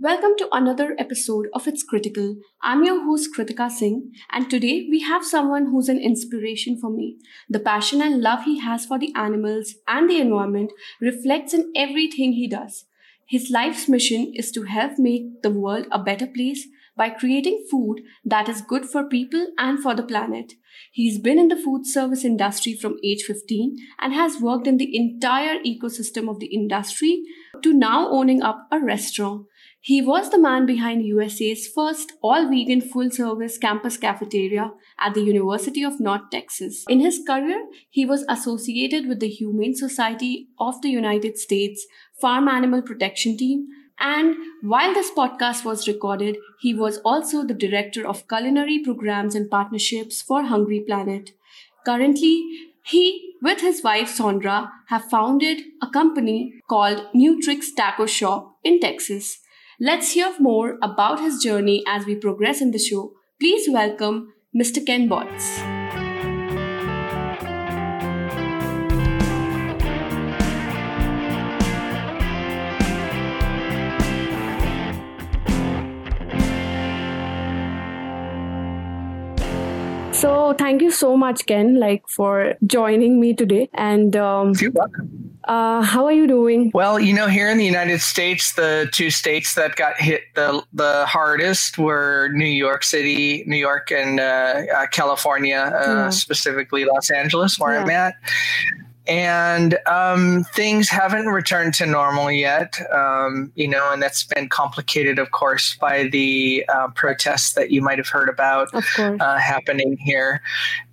Welcome to another episode of It's Critical. I'm your host Kritika Singh, and today we have someone who's an inspiration for me. The passion and love he has for the animals and the environment reflects in everything he does. His life's mission is to help make the world a better place by creating food that is good for people and for the planet. He's been in the food service industry from age 15 and has worked in the entire ecosystem of the industry to now owning up a restaurant. He was the man behind USA's first all-vegan full-service campus cafeteria at the University of North Texas. In his career, he was associated with the Humane Society of the United States Farm Animal Protection Team. And while this podcast was recorded, he was also the director of culinary programs and partnerships for Hungry Planet. Currently, he, with his wife Sondra, have founded a company called Nutrix Taco Shop in Texas. Let's hear more about his journey as we progress in the show. Please welcome Mr. Ken Botts. So thank you so much, Ken, for joining me today. And you're welcome. How are you doing? Well, here in the United States, the two states that got hit the hardest were New York and California, specifically Los Angeles, where I'm at. And things haven't returned to normal yet, and that's been complicated, of course, by the protests that you might have heard about happening here.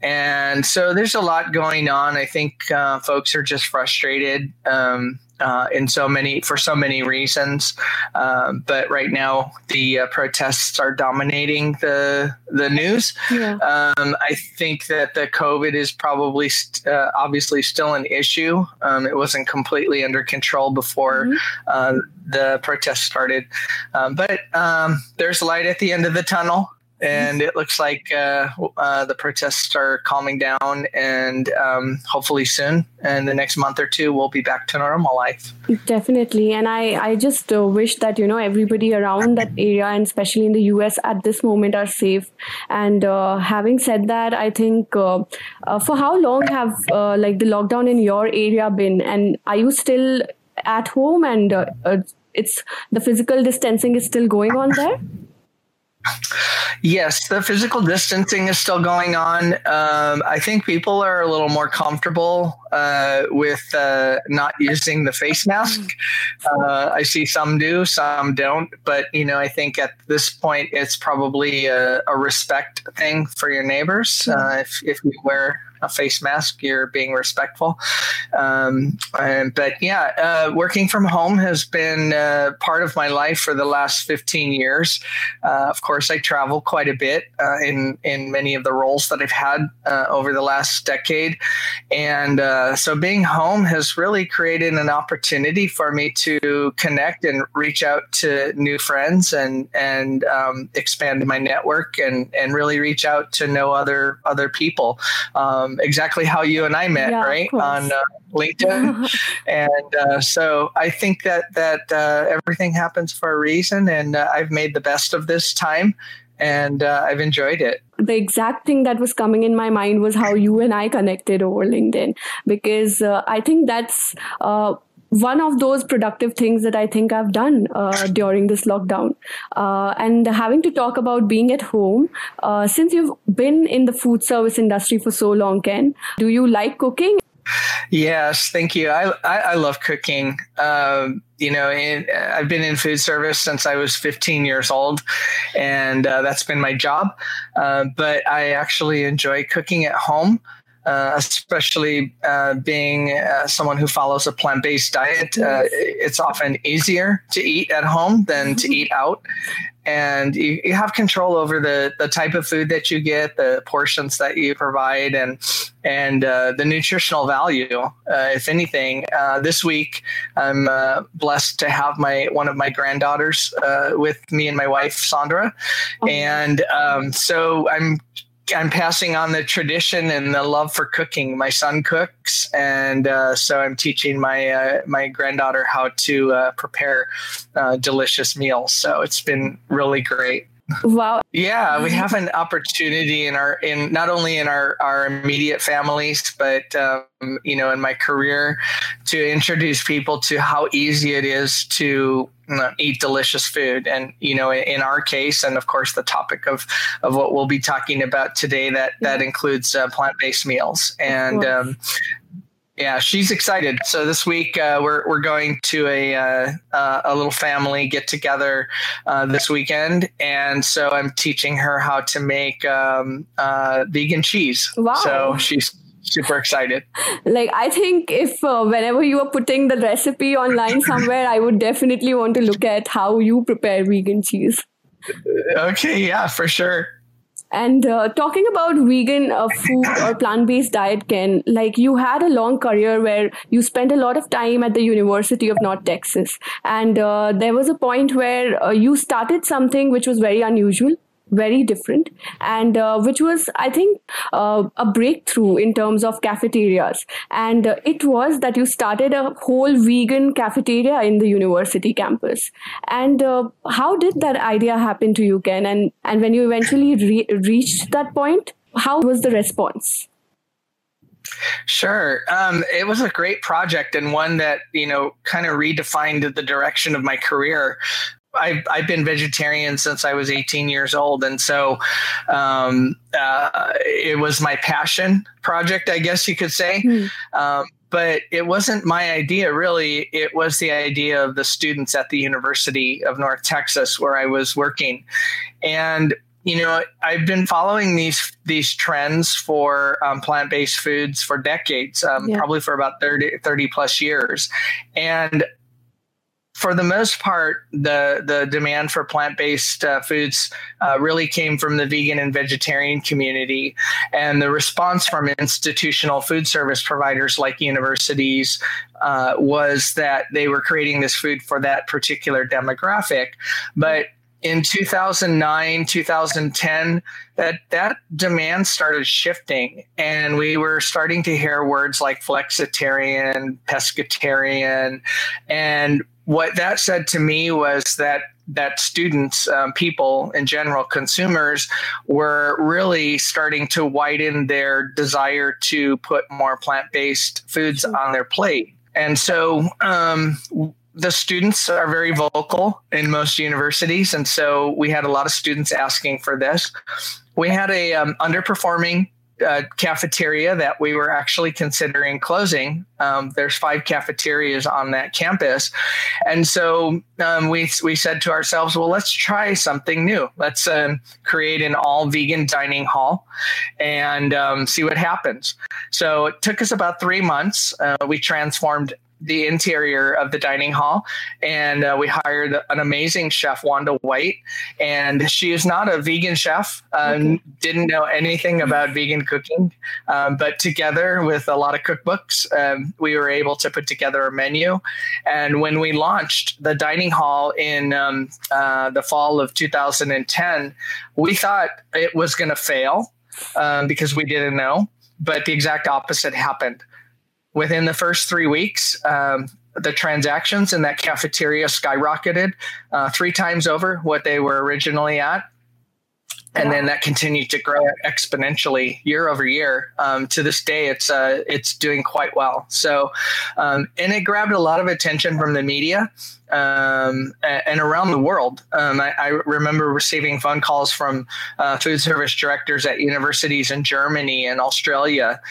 And so there's a lot going on. I think folks are just frustrated for so many reasons. But right now, the protests are dominating the news. Yeah. I think that the COVID is probably obviously still an issue. It wasn't completely under control before the protests started. But there's light at the end of the tunnel. And it looks like the protests are calming down, and hopefully soon, in the next month or two, we'll be back to normal life. Definitely. And I just wish that, everybody around that area, and especially in the U.S. at this moment, are safe. And having said that, I think for how long have the lockdown in your area been? And are you still at home, and it's the physical distancing is still going on there? Yes, the physical distancing is still going on. I think people are a little more comfortable with not using the face mask. I see some do, some don't. But, I think at this point, it's probably a respect thing for your neighbors. If you wear a face mask, you're being respectful. Working from home has been part of my life for the last 15 years. Of course, I travel quite a bit in many of the roles that I've had over the last decade. And so being home has really created an opportunity for me to connect and reach out to new friends and expand my network and really reach out to know other people. Exactly how you and I met, right? On LinkedIn. And so I think that everything happens for a reason, and I've made the best of this time, and I've enjoyed it. The exact thing that was coming in my mind was how you and I connected over LinkedIn, because I think that's one of those productive things that I think I've done during this lockdown. And having to talk about being at home, since you've been in the food service industry for so long, Ken, do you like cooking? Yes, thank you. I love cooking. I've been in food service since I was 15 years old, and that's been my job. But I actually enjoy cooking at home. Especially being someone who follows a plant-based diet, it's often easier to eat at home than to eat out. And you have control over the type of food that you get, the portions that you provide, and the nutritional value. If anything, this week I'm blessed to have one of my granddaughters with me and my wife Sondra, and so I'm I'm passing on the tradition and the love for cooking. My son cooks, and so I'm teaching my my granddaughter how to prepare delicious meals. So it's been really great. Wow. Yeah, we have an opportunity in our not only in our immediate families, but you know, in my career, to introduce people to how easy it is to eat delicious food. And you know, in our case, and of course, the topic of what we'll be talking about today, that includes plant-based meals. And yeah, she's excited. So this week we're going to a little family get together this weekend, and so I'm teaching her how to make vegan cheese. Wow! So she's super excited. Like, I think if whenever you are putting the recipe online somewhere, I would definitely want to look at how you prepare vegan cheese. Okay, yeah, for sure. And talking about vegan food or plant-based diet, Ken, like, you had a long career where you spent a lot of time at the University of North Texas. And there was a point where you started something which was very unusual, very different, and which was, I think, a breakthrough in terms of cafeterias. And it was that you started a whole vegan cafeteria in the university campus. And how did that idea happen to you, Ken? And when you eventually reached that point, how was the response? Sure. It was a great project, and one that, you know, kind of redefined the direction of my career. I've been vegetarian since I was 18 years old. And so it was my passion project, I guess you could say. But it wasn't my idea, really. It was the idea of the students at the University of North Texas, where I was working. And you know, I've been following these trends for plant-based foods for decades, probably for about 30 plus years. And for the most part, the demand for plant-based foods really came from the vegan and vegetarian community, and the response from institutional food service providers like universities was that they were creating this food for that particular demographic. But in 2009, 2010, that demand started shifting, and we were starting to hear words like flexitarian, pescatarian. And what that said to me was that students, people in general, consumers, were really starting to widen their desire to put more plant-based foods on their plate. And so the students are very vocal in most universities. And so we had a lot of students asking for this. We had a underperforming cafeteria that we were actually considering closing. There's 5 cafeterias on that campus. And so we said to ourselves, well, let's try something new. Let's create an all vegan dining hall and see what happens. So it took us about 3 months. We transformed the interior of the dining hall, and we hired an amazing chef, Wanda White, and she is not a vegan chef, didn't know anything about vegan cooking, but together with a lot of cookbooks, we were able to put together a menu. And when we launched the dining hall in the fall of 2010, we thought it was going to fail because we didn't know, but the exact opposite happened. Within the first 3 weeks, the transactions in that cafeteria skyrocketed 3 times over what they were originally at. And then that continued to grow exponentially year over year. To this day, it's doing quite well. So, and it grabbed a lot of attention from the media and around the world. I remember receiving phone calls from food service directors at universities in Germany and Australia.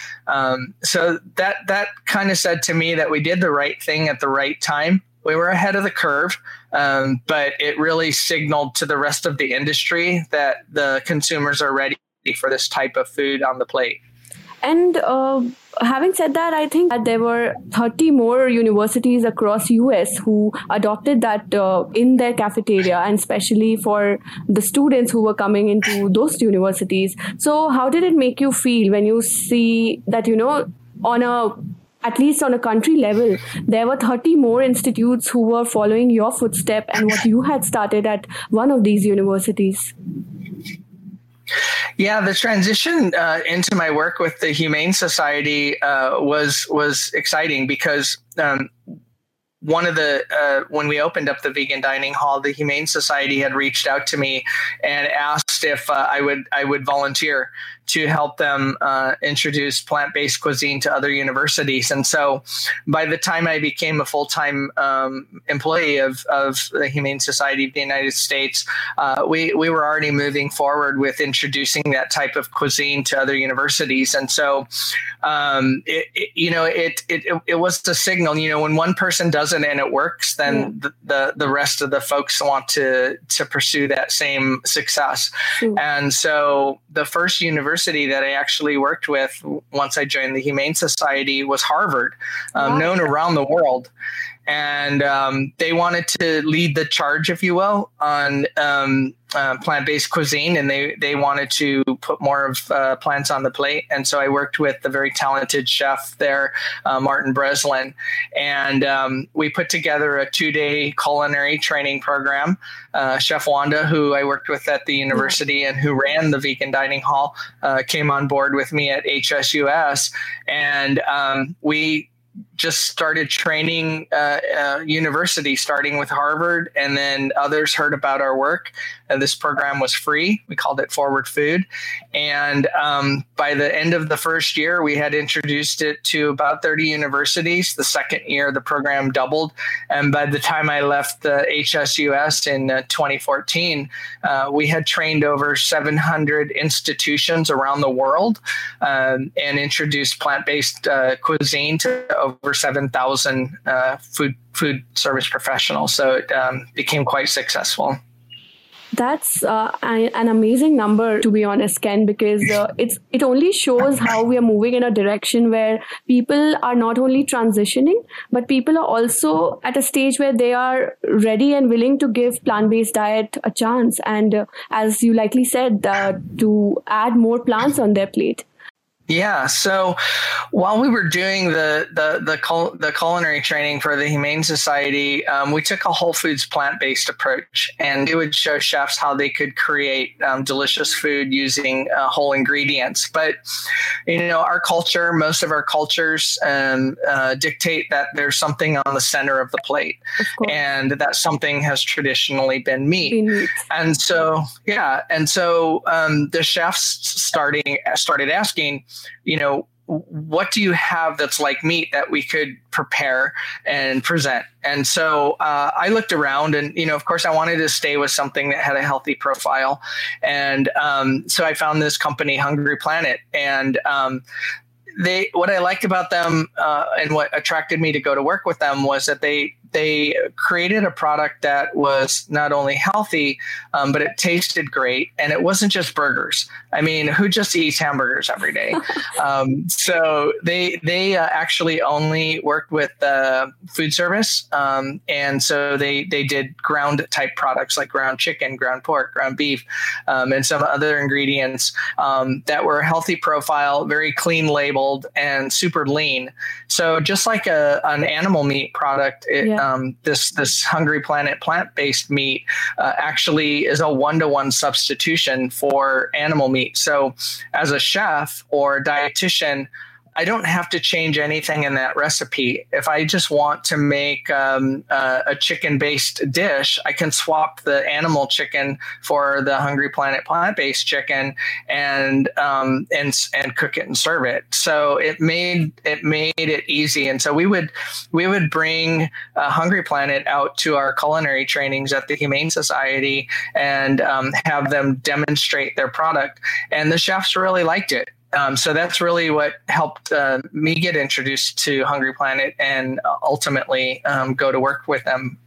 So that kind of said to me that we did the right thing at the right time. We were ahead of the curve, but it really signaled to the rest of the industry that the consumers are ready for this type of food on the plate. And having said that, I think that there were 30 more universities across US who adopted that in their cafeteria, and especially for the students who were coming into those universities. So how did it make you feel when you see that, you know, at least on a country level, there were 30 more institutes who were following your footstep and what you had started at one of these universities? Yeah, the transition into my work with the Humane Society was exciting because one of the when we opened up the vegan dining hall, the Humane Society had reached out to me and asked if I would volunteer to help them introduce plant-based cuisine to other universities. And so by the time I became a full-time employee of the Humane Society of the United States, we were already moving forward with introducing that type of cuisine to other universities. And so, it was the signal, you know, when one person does it and it works, then the rest of the folks want to pursue that same success. Mm. And so the first university that I actually worked with once I joined the Humane Society was Harvard, known around the world. And they wanted to lead the charge, if you will, on plant-based cuisine. And they wanted to put more of plants on the plate. And so I worked with the very talented chef there, Martin Breslin. And we put together a 2-day culinary training program. Chef Wanda, who I worked with at the university and who ran the vegan dining hall, came on board with me at HSUS. And we just started training university, starting with Harvard, and then others heard about our work. And this program was free. We called it Forward Food. And by the end of the first year, we had introduced it to about 30 universities. The second year, the program doubled. And by the time I left the HSUS in 2014, we had trained over 700 institutions around the world and introduced plant-based cuisine to over 7,000 food service professionals. So it became quite successful. That's an amazing number, to be honest, Ken, because it only shows how we are moving in a direction where people are not only transitioning, but people are also at a stage where they are ready and willing to give plant-based diet a chance. And as you likely said, to add more plants on their plate. Yeah. So while we were doing the culinary training for the Humane Society, we took a whole foods plant-based approach, and it would show chefs how they could create delicious food using whole ingredients. But, you know, our culture, most of our cultures dictate that there's something on the center of the plate, and that something has traditionally been meat. And so, the chefs started asking, you know, what do you have that's like meat that we could prepare and present? And so I looked around and, you know, of course, I wanted to stay with something that had a healthy profile. And so I found this company, Hungry Planet. And what I liked about them and what attracted me to go to work with them was that they created a product that was not only healthy, but it tasted great. And it wasn't just burgers. I mean, who just eats hamburgers every day? So they actually only worked with food service. And so they did ground type products like ground chicken, ground pork, ground beef, and some other ingredients that were a healthy profile, very clean labeled and super lean. So just like an animal meat product, this Hungry Planet plant-based meat actually is a one-to-one substitution for animal meat. So as a chef or a dietitian, I don't have to change anything in that recipe. If I just want to make a chicken-based dish, I can swap the animal chicken for the Hungry Planet plant-based chicken and cook it and serve it. So it made it easy. And so we would bring Hungry Planet out to our culinary trainings at the Humane Society and have them demonstrate their product. And the chefs really liked it. So that's really what helped me get introduced to Hungry Planet and ultimately go to work with them.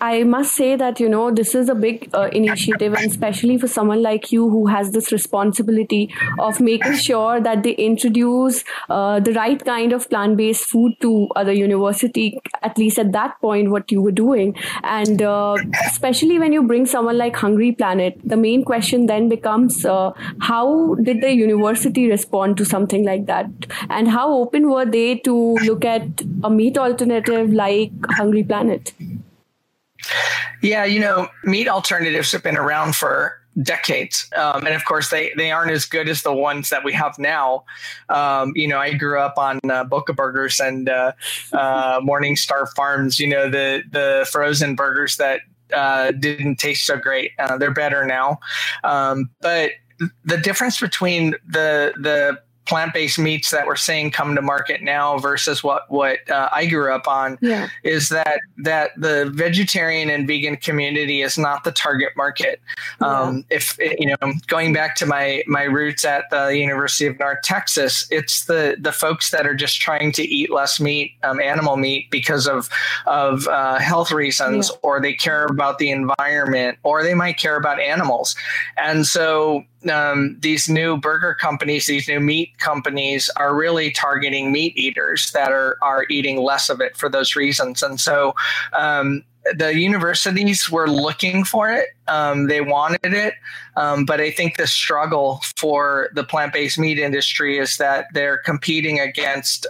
I must say that, you know, this is a big initiative, and especially for someone like you who has this responsibility of making sure that they introduce the right kind of plant-based food to other university, at least at that point, what you were doing. And especially when you bring someone like Hungry Planet, the main question then becomes how did the university respond to something like that? And how open were they to look at a meat alternative like Hungry Planet? Yeah, you know, meat alternatives have been around for decades. And of course, they aren't as good as the ones that we have now. I grew up on Boca Burgers and Morningstar Farms, the frozen burgers that didn't taste so great. They're better now. But the difference between the plant-based meats that we're seeing come to market now versus what I grew up on is that the vegetarian and vegan community is not the target market. Going back to my roots at the University of North Texas, it's the folks that are just trying to eat less meat, animal meat, because of health reasons, or they care about the environment, or they might care about animals. And so these new burger companies, these new meat companies are really targeting meat eaters that are eating less of it for those reasons. And so the universities were looking for it. They wanted it. But I think the struggle for the plant-based meat industry is that they're competing against,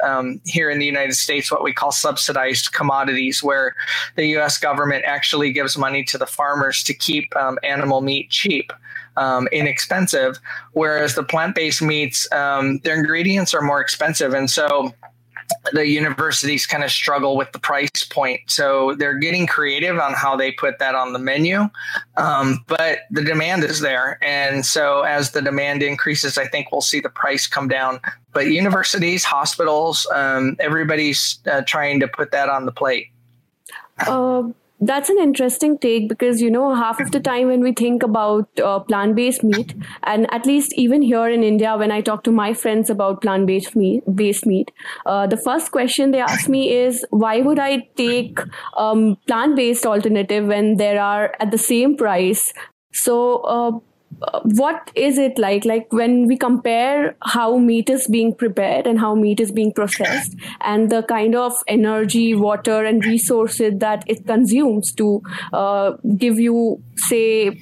here in the United States, what we call subsidized commodities, where the U.S. government actually gives money to the farmers to keep animal meat cheap. Inexpensive, whereas the plant-based meats, their ingredients are more expensive. And so the universities kind of struggle with the price point. So they're getting creative on how they put that on the menu. But the demand is there. And so as the demand increases, I think we'll see the price come down. But universities, hospitals, everybody's trying to put that on the plate. That's an interesting take because, half of the time when we think about plant-based meat, and at least even here in India, when I talk to my friends about plant-based meat, the first question they ask me is, why would I take plant-based alternative when there are at the same price? So what is it like when we compare how meat is being prepared and how meat is being processed and the kind of energy, water and resources that it consumes to give you, say,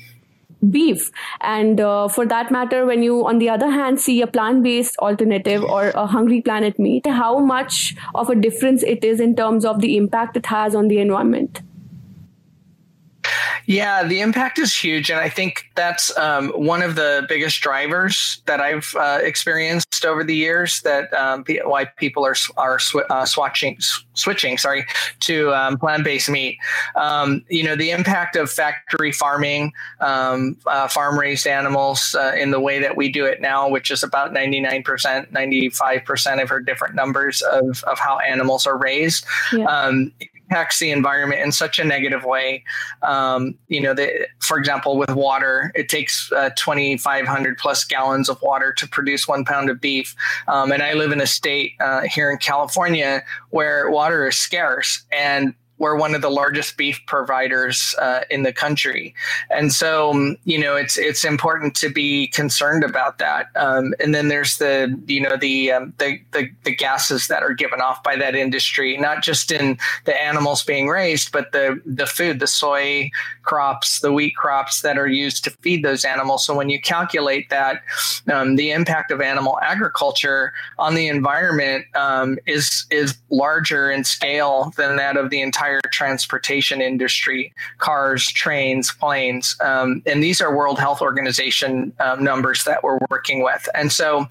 beef. And for that matter, when you, on the other hand, see a plant-based alternative or a Hungry Planet meat, how much of a difference it is in terms of the impact it has on the environment? Yeah, the impact is huge. And I think that's one of the biggest drivers that I've experienced over the years that why people are switching to plant-based meat. The impact of factory farming, farm-raised animals in the way that we do it now, which is about 99%, 95%, I've heard different numbers of how animals are raised. Yeah. Impacts the environment in such a negative way. For example, with water, it takes 2,500 plus gallons of water to produce 1 pound of beef. And I live in a state here in California where water is scarce, and we're one of the largest beef providers in the country. And so, it's important to be concerned about that. And then there's the gases that are given off by that industry, not just in the animals being raised, but the food, the soy crops, the wheat crops that are used to feed those animals. So when you calculate that, the impact of animal agriculture on the environment is larger in scale than that of the entire transportation industry, cars, trains, planes. And these are World Health Organization numbers that we're working with. And so,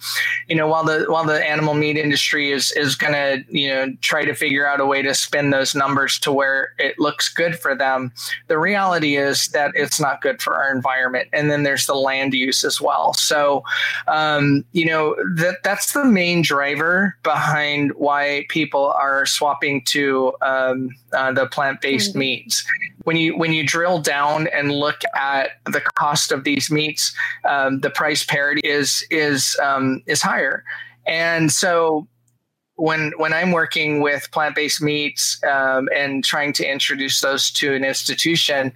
while the animal meat industry is going to, try to figure out a way to spin those numbers to where it looks good for them, the reality is that it's not good for our environment. And then there's the land use as well. So, that's the main driver behind why people are swapping to the plant-based meats. When you drill down and look at the cost of these meats, the price parity is higher. And so when I'm working with plant-based meats and trying to introduce those to an institution,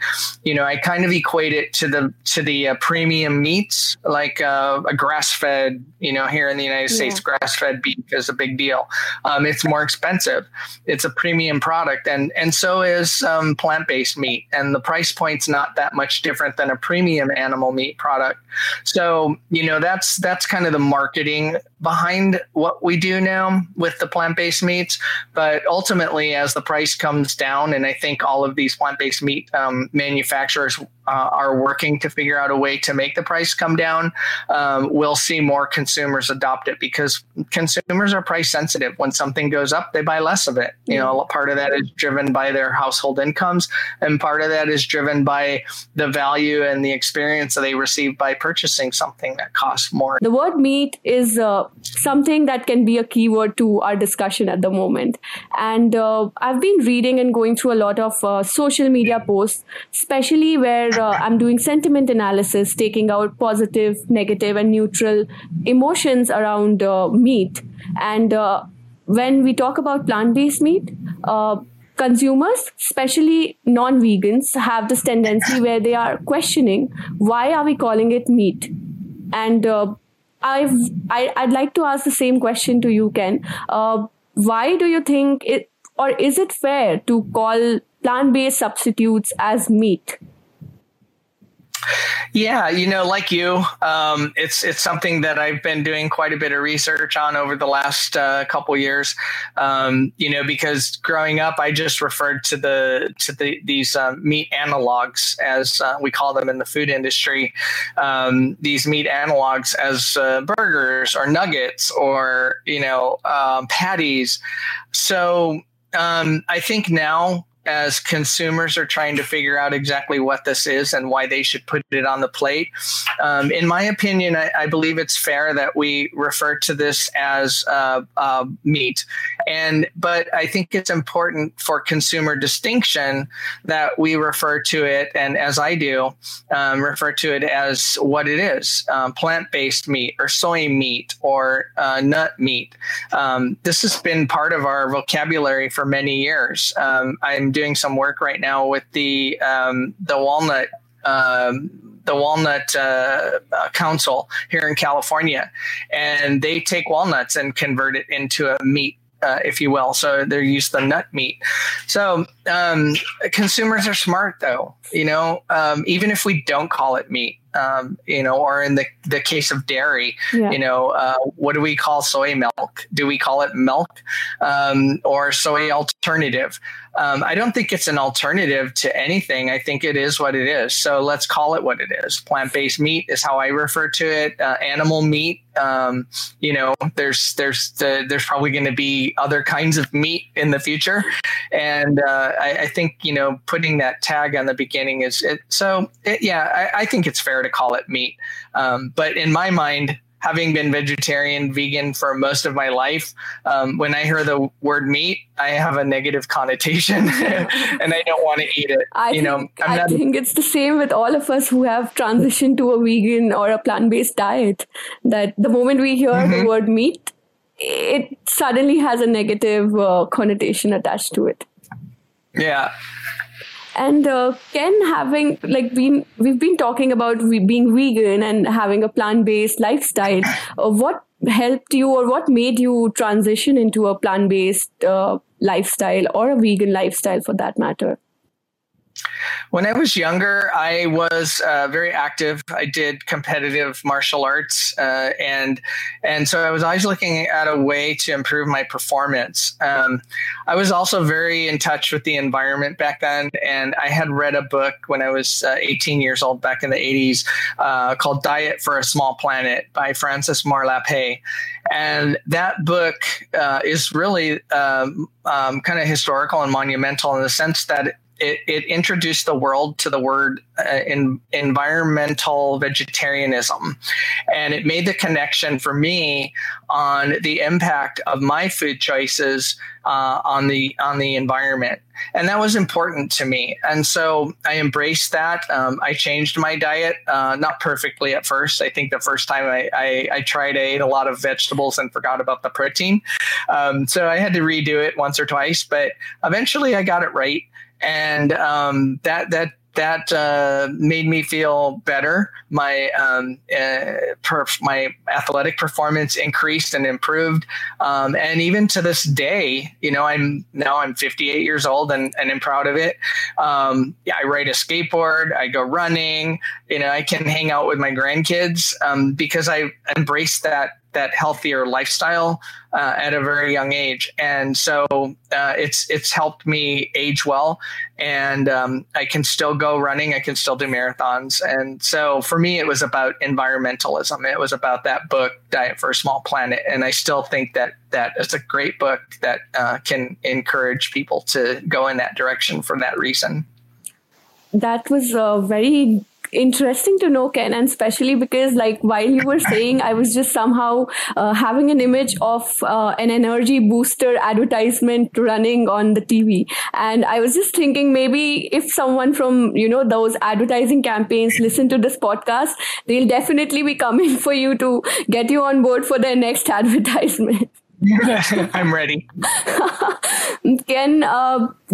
I kind of equate it to the premium meats, like a grass-fed, here in the United States, grass-fed beef is a big deal. It's more expensive. It's a premium product. And so is plant-based meat. And the price point's not that much different than a premium animal meat product. So, that's kind of the marketing behind what we do now with the plant-based meats. But ultimately, as the price comes down, and I think all of these plant-based meat manufacturers are working to figure out a way to make the price come down, we'll see more consumers adopt it, because consumers are price sensitive. When something goes up, they buy less of it. You know, part of that is driven by their household incomes, and part of that is driven by the value and the experience that they receive by purchasing something that costs more. The word meat is something that can be a keyword to our discussion at the moment. And I've been reading and going through a lot of social media posts, especially where I'm doing sentiment analysis, taking out positive, negative, and neutral emotions around meat. And when we talk about plant-based meat, consumers, especially non-vegans, have this tendency where they are questioning, why are we calling it meat? And I'd like to ask the same question to you, Ken. Why do you think it, or is it fair to call plant-based substitutes as meat? Yeah, you know, like you, it's something that I've been doing quite a bit of research on over the last couple years. You know, because growing up, I just referred to these meat analogs, as we call them in the food industry. These meat analogs as burgers or nuggets or patties. So I think now, as consumers are trying to figure out exactly what this is and why they should put it on the plate. In my opinion, I believe it's fair that we refer to this as meat. But I think it's important for consumer distinction that we refer to it, and as I do, refer to it as what it is, plant-based meat or soy meat or nut meat. This has been part of our vocabulary for many years. I'm doing some work right now with the Walnut Council here in California, and they take walnuts and convert it into a meat, if you will. So they're used to nut meat. So consumers are smart, though. Even if we don't call it meat, or in the case of dairy, what do we call soy milk? Do we call it milk or soy alternative? I don't think it's an alternative to anything. I think it is what it is. So let's call it what it is. Plant-based meat is how I refer to it. Animal meat. There's probably going to be other kinds of meat in the future, and I think putting that tag on the beginning is it. So I think it's fair to call it meat. But in my mind, having been vegetarian, vegan for most of my life, when I hear the word meat, I have a negative connotation and I don't want to eat it. I think it's the same with all of us who have transitioned to a vegan or a plant-based diet, that the moment we hear the word meat, it suddenly has a negative connotation attached to it. Yeah. And Ken, we've been talking about being vegan and having a plant-based lifestyle. What helped you, or what made you transition into a plant-based lifestyle, or a vegan lifestyle for that matter? When I was younger, I was very active. I did competitive martial arts, and so I was always looking at a way to improve my performance. I was also very in touch with the environment back then, and I had read a book when I was 18 years old back in the 80s called Diet for a Small Planet by Frances Moore Lappé. And that book is really kind of historical and monumental in the sense that it introduced the world to the word environmental vegetarianism. And it made the connection for me on the impact of my food choices on the environment. And that was important to me. And so I embraced that. I changed my diet, not perfectly at first. I think the first time I tried, I ate a lot of vegetables and forgot about the protein. So I had to redo it once or twice, but eventually I got it right. And that made me feel better. My my athletic performance increased and improved, and even to this day, I'm 58 years old and I'm proud of it. I ride a skateboard, I go running, I can hang out with my grandkids because I embraced that that healthier lifestyle at a very young age. And so it's helped me age well, and I can still go running. I can still do marathons. And so for me, it was about environmentalism. It was about that book, Diet for a Small Planet. And I still think that it's a great book that can encourage people to go in that direction for that reason. That was a very interesting to know, Ken, and especially because, like, while you were saying, I was just somehow having an image of an energy booster advertisement running on the TV, and I was just thinking maybe if someone from, you know, those advertising campaigns listen to this podcast, they'll definitely be coming for you to get you on board for their next advertisement. I'm ready. Ken,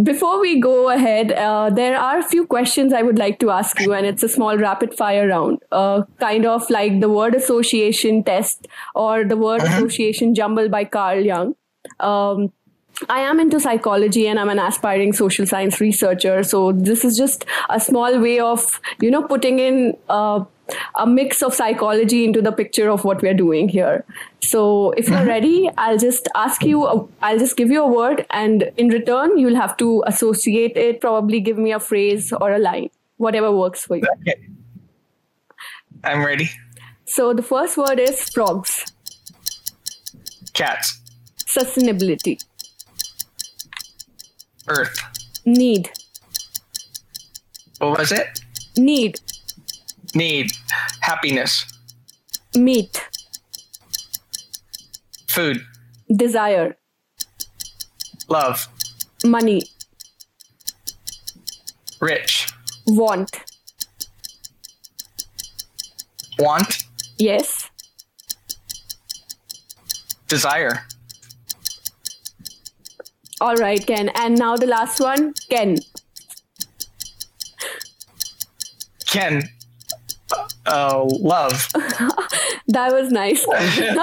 before we go ahead, there are a few questions I would like to ask you, and it's a small rapid fire round, kind of like the word association test or the word association jumble by Carl Jung. I am into psychology and I'm an aspiring social science researcher. So this is just a small way of, you know, putting in a mix of psychology into the picture of what we're doing here. So if you're ready, I'll just give you a word, and in return, you'll have to associate it. Probably give me a phrase or a line, whatever works for you. Okay. I'm ready. So the first word is frogs. Cats. Sustainability. Earth. Need. What was it? Need. Need. Happiness. Meat. Food. Desire. Love. Money. Rich. Want. Want? Yes. Desire. All right, Ken. And now the last one, Ken. Ken. Love. That was nice. I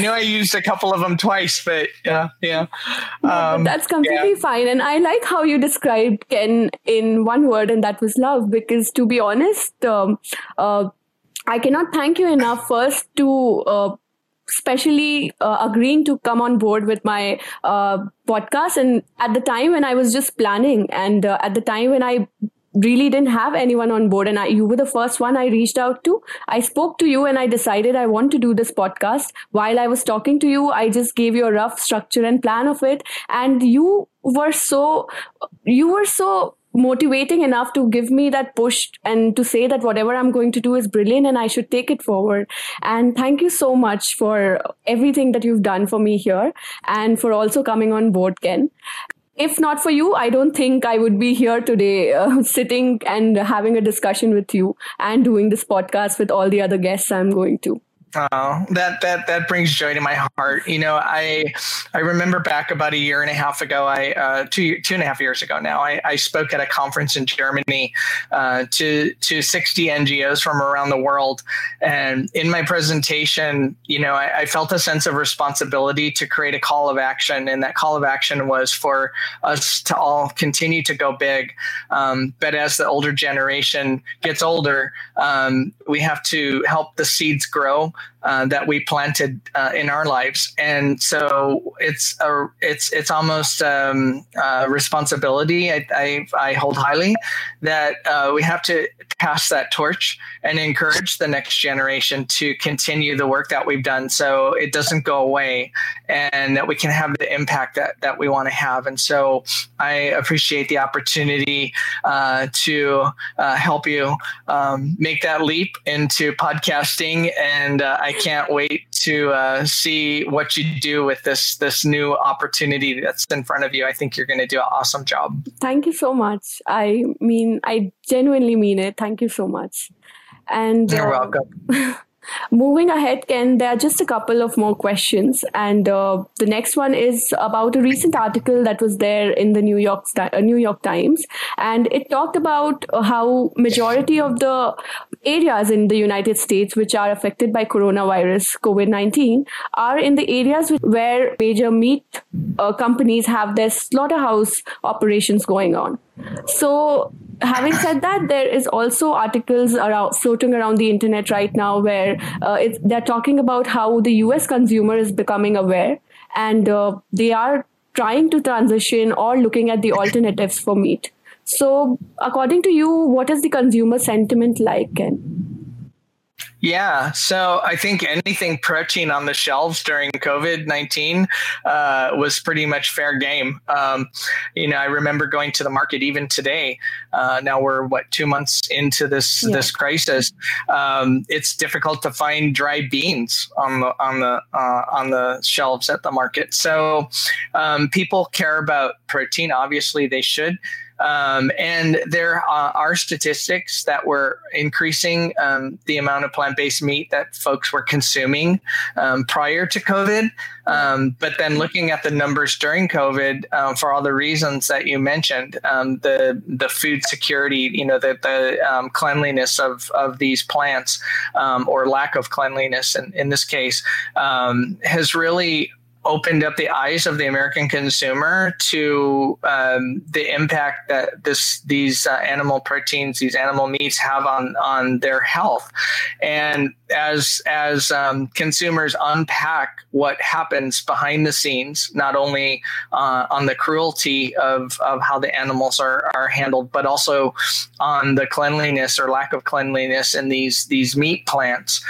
know I used a couple of them twice, but yeah. But that's completely fine. And I like how you described Ken in one word, and that was love, because to be honest, I cannot thank you enough first to especially agreeing to come on board with my podcast. And at the time when I was just planning, and at the time when I really didn't have anyone on board, and you were the first one I reached out to, I spoke to you and I decided I want to do this podcast. While I was talking to you, I just gave you a rough structure and plan of it. And you were so motivating enough to give me that push and to say that whatever I'm going to do is brilliant and I should take it forward. And thank you so much for everything that you've done for me here, and for also coming on board, Ken. If not for you, I don't think I would be here today sitting and having a discussion with you and doing this podcast with all the other guests I'm going to. Oh, that brings joy to my heart. You know, I remember back about a year and a half ago, two and a half years ago now, I spoke at a conference in Germany to 60 NGOs from around the world. And in my presentation, you know, I felt a sense of responsibility to create a call of action. And that call of action was for us to all continue to go big. But as the older generation gets older, we have to help the seeds grow that we planted in our lives. And so it's almost a responsibility I hold highly, that we have to pass that torch and encourage the next generation to continue the work that we've done, so it doesn't go away, and that we can have the impact that we want to have. And so I appreciate the opportunity to help you make that leap into podcasting, and I can't wait to see what you do with this new opportunity that's in front of you. I think you're going to do an awesome job. Thank you so much. I genuinely mean it. Thank you so much. And you're welcome. Moving ahead, Ken, there are just a couple of more questions. And the next one is about a recent article that was there in the New York Times. And it talked about how majority of the areas in the United States which are affected by coronavirus, COVID-19, are in the areas where major meat companies have their slaughterhouse operations going on. So Having said that, there is also articles around, floating around the internet right now where they're talking about how the US consumer is becoming aware, and they are trying to transition or looking at the alternatives for meat. So according to you, what is the consumer sentiment like, Ken? Yeah, so I think anything protein on the shelves during COVID-19 was pretty much fair game. I remember going to the market even today. Now we're 2 months into this crisis. It's difficult to find dry beans on the shelves at the market. So people care about protein. Obviously, they should. And there are statistics that were increasing the amount of plant-based meat that folks were consuming prior to COVID. But then looking at the numbers during COVID, for all the reasons that you mentioned, the food security, the cleanliness of these plants or lack of cleanliness in this case has really opened up the eyes of the American consumer to the impact that these animal proteins, these animal meats have on their health. And as consumers unpack what happens behind the scenes, not only on the cruelty of how the animals are handled, but also on the cleanliness or lack of cleanliness in these meat plants,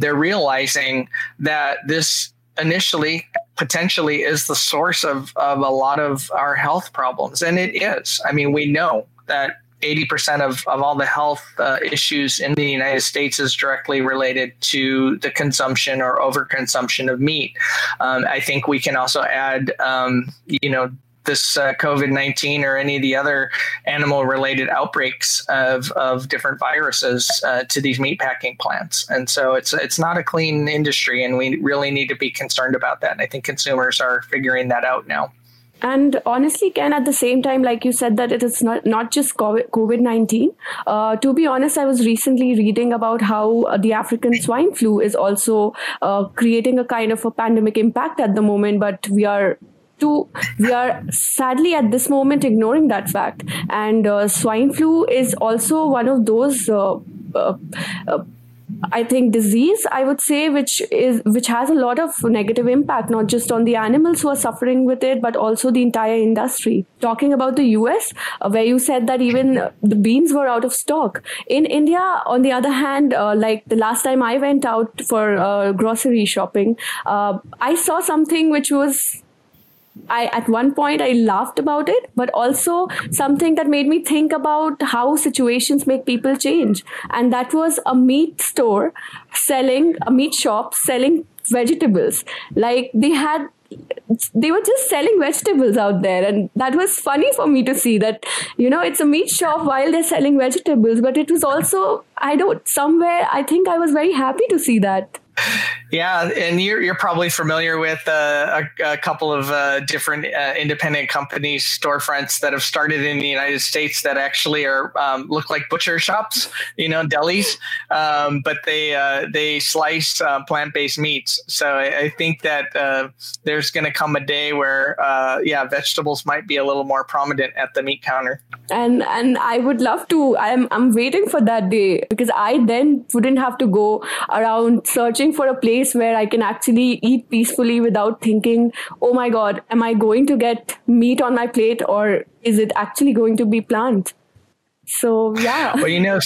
they're realizing that this initially potentially is the source of a lot of our health problems. And it is. I mean, we know that 80% of all the health issues in the United States is directly related to the consumption or overconsumption of meat. I think we can also add, this COVID-19 or any of the other animal-related outbreaks of different viruses to these meatpacking plants. And so it's not a clean industry, and we really need to be concerned about that. And I think consumers are figuring that out now. And honestly, Ken, at the same time, like you said, that it is not just COVID-19. To be honest, I was recently reading about how the African swine flu is also creating a kind of a pandemic impact at the moment, but we are sadly at this moment ignoring that fact. And swine flu is also one of those I think disease, I would say, which has a lot of negative impact, not just on the animals who are suffering with it, but also the entire industry. Talking about the US, where you said that even the beans were out of stock. In India, on the other hand, like the last time I went out for grocery shopping, I saw something which was, at one point I laughed about it, but also something that made me think about how situations make people change. And that was a meat shop selling vegetables. Like they were just selling vegetables out there. And that was funny for me to see that, it's a meat shop while they're selling vegetables. But it was also, I think I was very happy to see that. Yeah, and you're probably familiar with a couple of different independent companies, storefronts that have started in the United States that actually are look like butcher shops, delis, but they slice plant-based meats. So I think that there's going to come a day where, vegetables might be a little more prominent at the meat counter. And I would love to. I'm waiting for that day, because I then wouldn't have to go around searching for a place where I can actually eat peacefully without thinking, oh my God, am I going to get meat on my plate, or is it actually going to be plant? So, yeah. Well,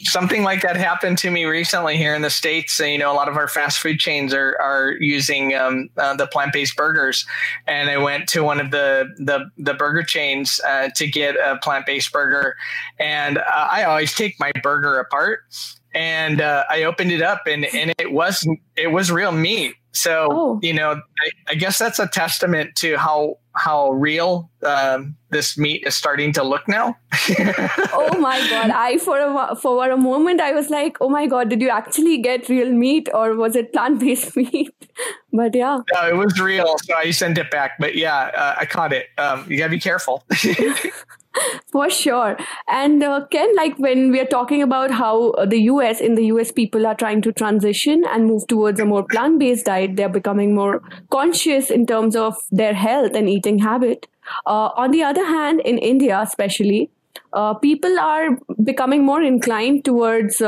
something like that happened to me recently here in the States. A lot of our fast food chains are using the plant-based burgers. And I went to one of the burger chains to get a plant-based burger. And I always take my burger apart. And I opened it up, and it was real meat. So, I guess that's a testament to how real this meat is starting to look now. Oh my God. For a moment, I was like, oh my God, did you actually get real meat, or was it plant-based meat? But yeah. No, it was real. So I sent it back. But yeah, I caught it. You gotta be careful. For sure. And Ken, like when we are talking about how in the US, people are trying to transition and move towards a more plant-based diet, they're becoming more conscious in terms of their health and eating habit. On the other hand, in India especially, people are becoming more inclined towards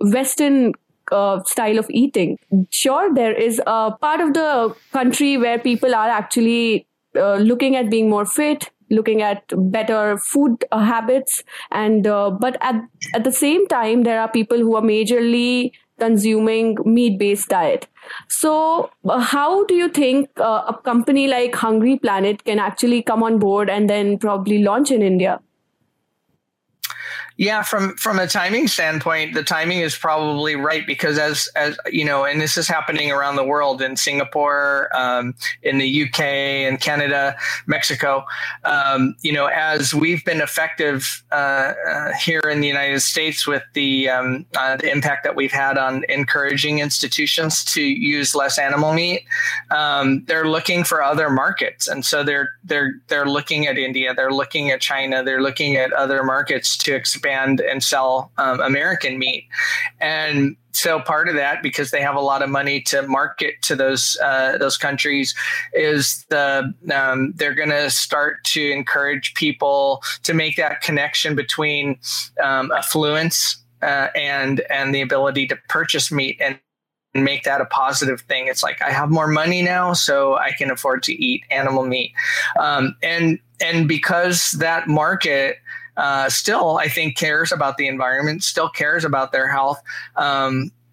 Western style of eating. Sure, there is a part of the country where people are actually looking at being more fit, looking at better food habits, and but at the same time, there are people who are majorly consuming meat-based diet. So how do you think a company like Hungry Planet can actually come on board and then probably launch in India? Yeah, from a timing standpoint, the timing is probably right because as you know, and this is happening around the world in Singapore, in the UK and Canada, Mexico, you know, as we've been effective here in the United States with the impact that we've had on encouraging institutions to use less animal meat, they're looking for other markets. And so they're looking at India, they're looking at China, they're looking at other markets to expand and sell American meat. And so part of that, because they have a lot of money to market to those countries, is they're going to start to encourage people to make that connection between affluence and the ability to purchase meat and make that a positive thing. It's like, I have more money now, so I can afford to eat animal meat. And because that market still, I think, cares about the environment, still cares about their health,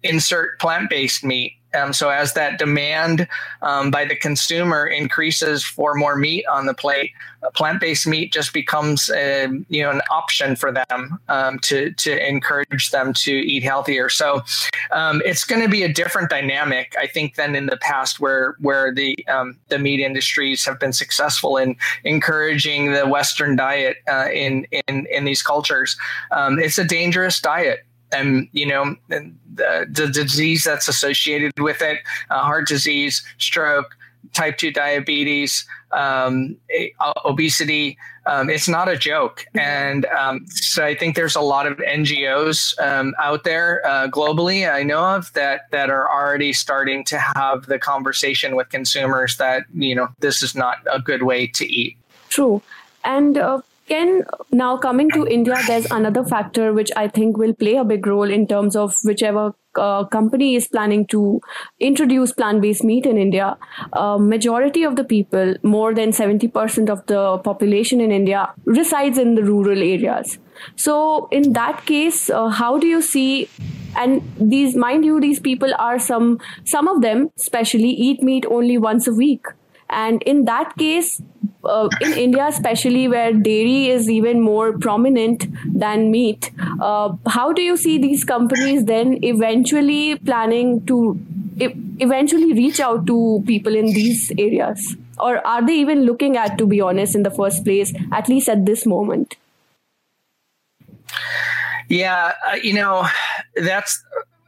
insert plant-based meat. So as that demand by the consumer increases for more meat on the plate, plant-based meat just becomes an option for them to encourage them to eat healthier. So it's going to be a different dynamic, I think, than in the past where the meat industries have been successful in encouraging the Western diet in these cultures. It's a dangerous diet. And, you know, the disease that's associated with it, heart disease, stroke, type 2 diabetes, obesity, it's not a joke. And so I think there's a lot of NGOs out there globally I know of that are already starting to have the conversation with consumers that, you know, this is not a good way to eat. True. And Ken, now coming to India, there's another factor which I think will play a big role in terms of whichever company is planning to introduce plant-based meat in India. Majority of the people, more than 70% of the population in India, resides in the rural areas. So in that case, how do you see, and these, mind you, these people are some of them especially eat meat only once a week. And in that case, in India, especially where dairy is even more prominent than meat, how do you see these companies then eventually planning to eventually reach out to people in these areas? Or are they even looking at, to be honest, in the first place, at least at this moment? Yeah, you know, that's...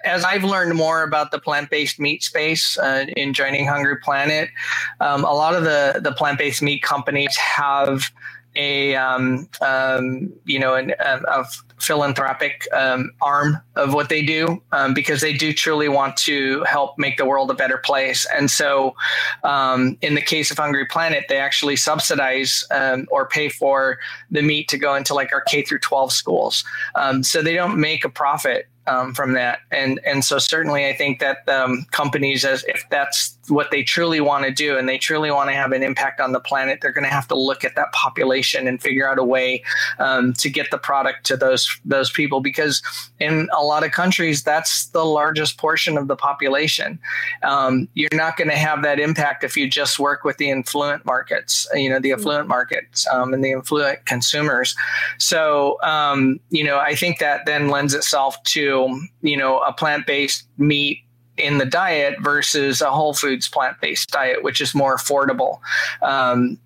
As I've learned more about the plant-based meat space in joining Hungry Planet, a lot of the plant-based meat companies have a philanthropic arm of what they do because they do truly want to help make the world a better place. And so in the case of Hungry Planet, they actually subsidize or pay for the meat to go into like our K through 12 schools. So they don't make a profit from that. And so certainly I think that companies, as if that's what they truly want to do and they truly want to have an impact on the planet, they're going to have to look at that population and figure out a way to get the product to those people, because in a lot of countries, that's the largest portion of the population. You're not going to have that impact if you just work with the affluent markets, you know, the affluent markets and the affluent consumers. So, you know, I think that then lends itself to, you know, a plant-based meat in the diet versus a whole foods plant-based diet, which is more affordable.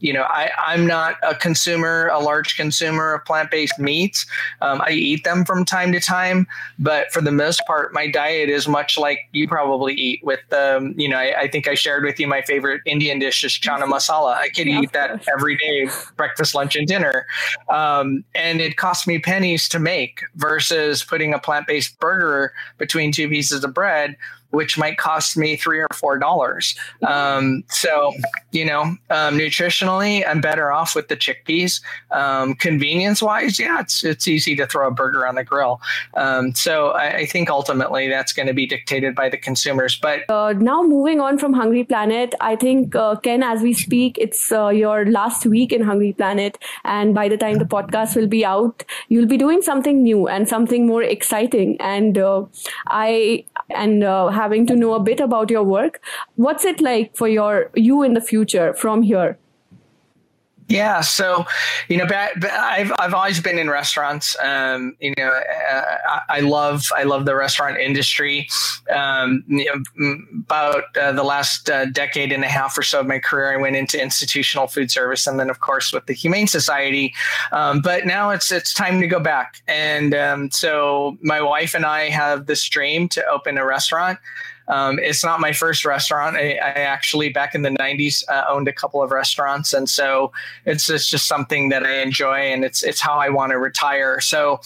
You know, I'm not a large consumer of plant-based meats. I eat them from time to time, but for the most part, my diet is much like you probably eat with, you know, I think I shared with you my favorite Indian dish is chana masala. I could eat that every day, breakfast, lunch, and dinner. And it cost me pennies to make versus putting a plant-based burger between two pieces of bread which might cost me $3 or $4. Nutritionally, I'm better off with the chickpeas. Convenience wise, yeah, it's easy to throw a burger on the grill. So I think ultimately that's going to be dictated by the consumers. But now moving on from Hungry Planet, I think Ken, as we speak, it's your last week in Hungry Planet, and by the time the podcast will be out, you'll be doing something new and something more exciting. And having to know a bit about your work, what's it like for you in the future from here? Yeah. So, I've always been in restaurants. I love the restaurant industry. About the last decade and a half or so of my career, I went into institutional food service and then of course with the Humane Society. But now it's time to go back. And so my wife and I have this dream to open a restaurant. It's not my first restaurant. I actually, back in the 90s, owned a couple of restaurants. And so it's just something that I enjoy, and it's how I want to retire. So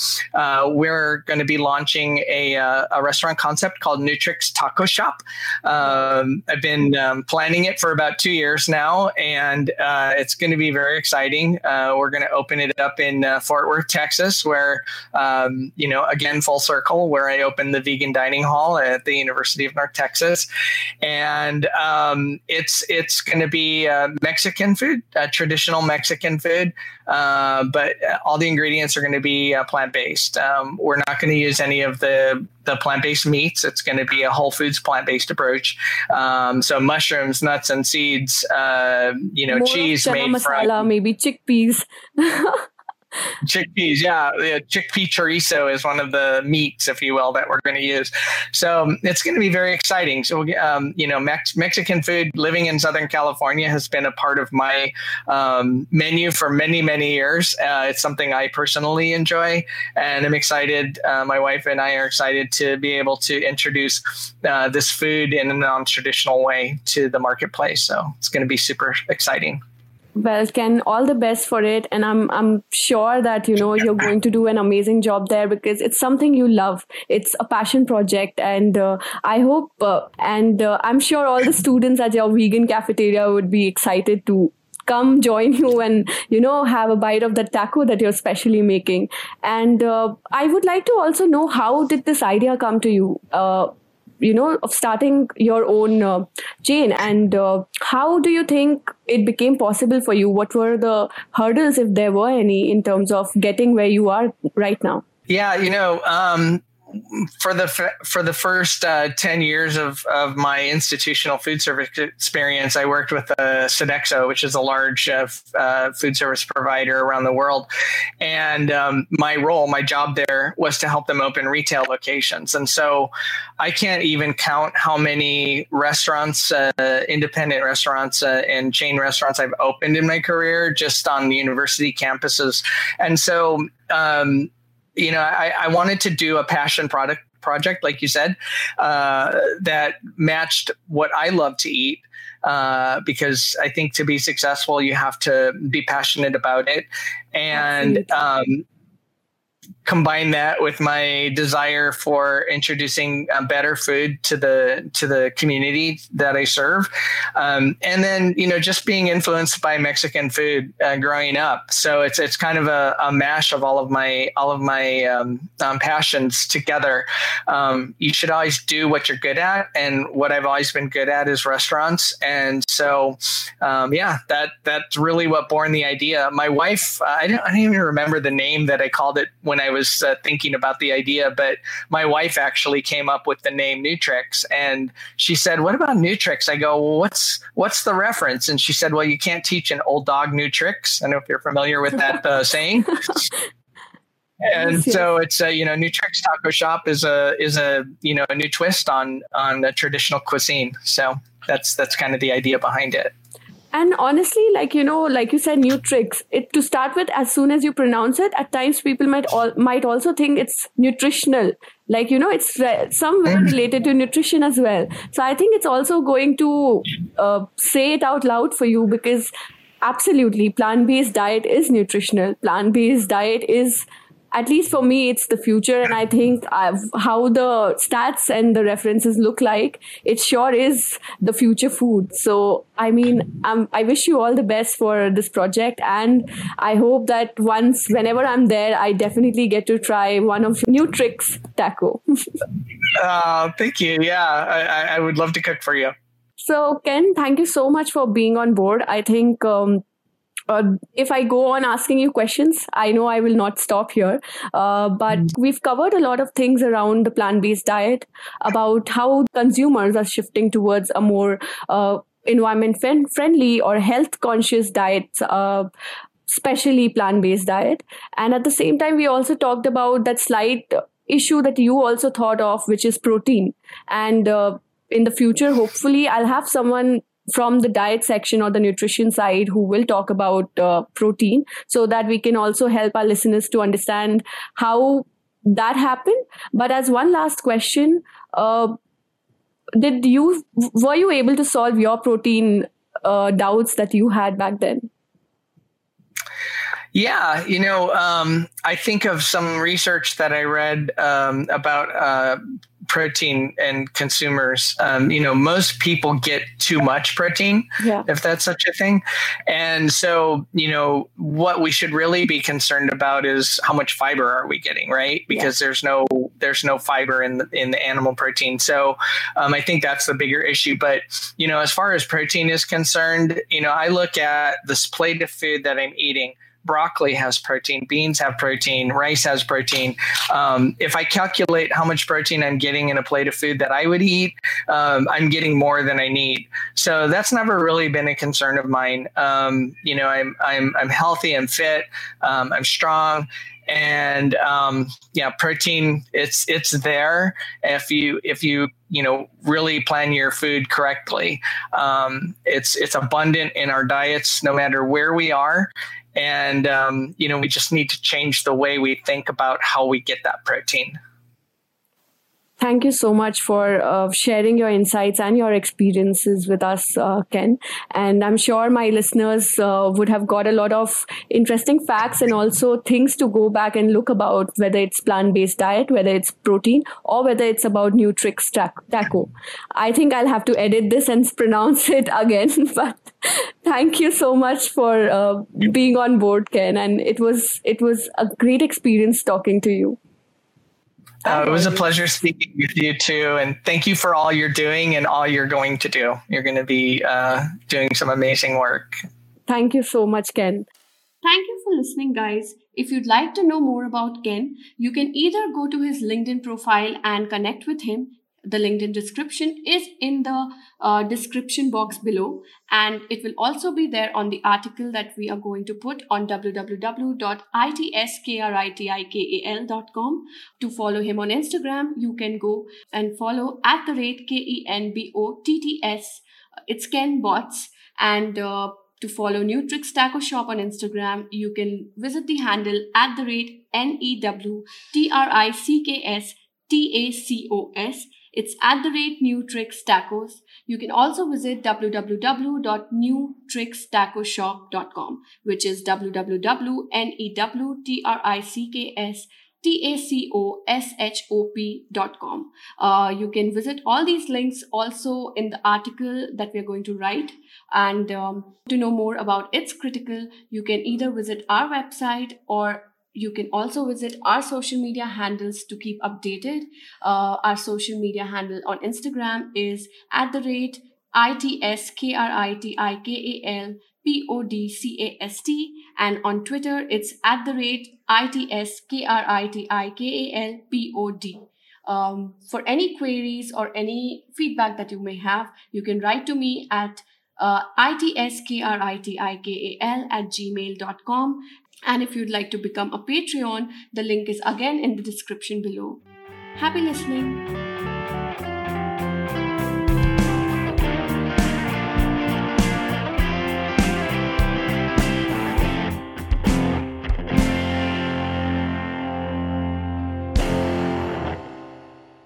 we're going to be launching a restaurant concept called Nutrix Taco Shop. I've been planning it for about 2 years now, and it's going to be very exciting. We're going to open it up in Fort Worth, Texas, where, again, full circle, where I opened the vegan dining hall at the University of North Texas. And it's going to be Mexican food, traditional Mexican food, but all the ingredients are going to be plant-based. We're not going to use any of the plant-based meats. It's going to be a whole foods plant-based approach. So mushrooms, nuts, and seeds, more cheese made masala, from... maybe chickpeas. Chickpeas, yeah. Chickpea chorizo is one of the meats, if you will, that we're going to use. So it's going to be very exciting. So, Mexican food, living in Southern California, has been a part of my menu for many, many years. It's something I personally enjoy, and I'm excited. My wife and I are excited to be able to introduce this food in a non-traditional way to the marketplace. So it's going to be super exciting. Well, Ken, all the best for it. And I'm sure that, you're going to do an amazing job there, because it's something you love. It's a passion project. And I hope I'm sure all the students at your vegan cafeteria would be excited to come join you and, have a bite of the taco that you're specially making. And I would like to also know, how did this idea come to you? Of starting your own chain, and how do you think it became possible for you? What were the hurdles, if there were any, in terms of getting where you are right now? Yeah, for the first 10 years of my institutional food service experience, I worked with Sodexo, which is a large food service provider around the world. And my job there was to help them open retail locations. And so I can't even count how many restaurants, independent restaurants and chain restaurants I've opened in my career, just on the university campuses. And so, I wanted to do a passion project, like you said, that matched what I love to eat, because I think to be successful, you have to be passionate about it. And combine that with my desire for introducing better food to the community that I serve. And then, just being influenced by Mexican food growing up. So it's kind of a mash of all of my passions together. You should always do what you're good at. And what I've always been good at is restaurants. And so, that's really what born the idea. My wife, I don't even remember the name that I called it when I was thinking about the idea, but my wife actually came up with the name Nutrix, and she said, "What about Nutrix?" I go, "Well, what's the reference?" And she said, "Well, you can't teach an old dog new tricks." I don't know if you're familiar with that saying. And so it's Nutrix Taco Shop is a new twist on the traditional cuisine. So that's kind of the idea behind it. And honestly, like you said, Nutrix. It to start with, as soon as you pronounce it, at times people might also think it's nutritional. It's somewhere related to nutrition as well. So I think it's also going to say it out loud for you, because absolutely, plant-based diet is nutritional. Plant-based diet is at least for me, it's the future. And I think how the stats and the references look like, it sure is the future food. So, I mean, I wish you all the best for this project. And I hope that whenever I'm there, I definitely get to try one of Nutrix Taco. Thank you. Yeah, I would love to cook for you. So, Ken, thank you so much for being on board. I think... if I go on asking you questions, I know I will not stop here. But we've covered a lot of things around the plant-based diet, about how consumers are shifting towards a more environment-friendly or health-conscious diet, especially plant-based diet. And at the same time, we also talked about that slight issue that you also thought of, which is protein. And in the future, hopefully, I'll have someone from the diet section or the nutrition side who will talk about protein, so that we can also help our listeners to understand how that happened. But as one last question, were you able to solve your protein doubts that you had back then? Yeah, I think of some research that I read about protein and consumers. Most people get too much protein, if that's such a thing. And so, what we should really be concerned about is how much fiber are we getting, right? Because there's no fiber in the animal protein. So I think that's the bigger issue. But, as far as protein is concerned, I look at this plate of food that I'm eating. Broccoli has protein, beans have protein, rice has protein. If I calculate how much protein I'm getting in a plate of food that I would eat, I'm getting more than I need. So that's never really been a concern of mine. I'm healthy, I'm fit, I'm strong. And, protein, it's there if you really plan your food correctly. It's abundant in our diets, no matter where we are. And, we just need to change the way we think about how we get that protein. Thank you so much for sharing your insights and your experiences with us, Ken. And I'm sure my listeners would have got a lot of interesting facts and also things to go back and look about, whether it's plant-based diet, whether it's protein, or whether it's about Nutrix Taco. I think I'll have to edit this and pronounce it again. But thank you so much for being on board, Ken. And it was a great experience talking to you. It was a pleasure speaking with you too. And thank you for all you're doing and all you're going to do. You're going to be doing some amazing work. Thank you so much, Ken. Thank you for listening, guys. If you'd like to know more about Ken, you can either go to his LinkedIn profile and connect with him. The LinkedIn description is in the description box below, and it will also be there on the article that we are going to put on www.itskritikal.com. To follow him on Instagram, you can go and follow @KenBotts. It's Ken Botts. And to follow Nutrix Taco Shop on Instagram, you can visit the handle @NEWTRICKSTACOS. It's @ Nutrix Tacos. You can also visit www.nutrixtacoshop.com, which is www.NEWTRICKSTACOSHOP.com. You can visit all these links also in the article that we are going to write. And to know more about It's Critical, you can either visit our website or you can also visit our social media handles to keep updated. Our social media handle on Instagram is @ITSKRITIKALPODCAST. And on Twitter, it's @ITSKRITIKALPOD. For any queries or any feedback that you may have, you can write to me at ITSKRITIKAL@gmail.com. And if you'd like to become a Patreon, the link is again in the description below. Happy listening!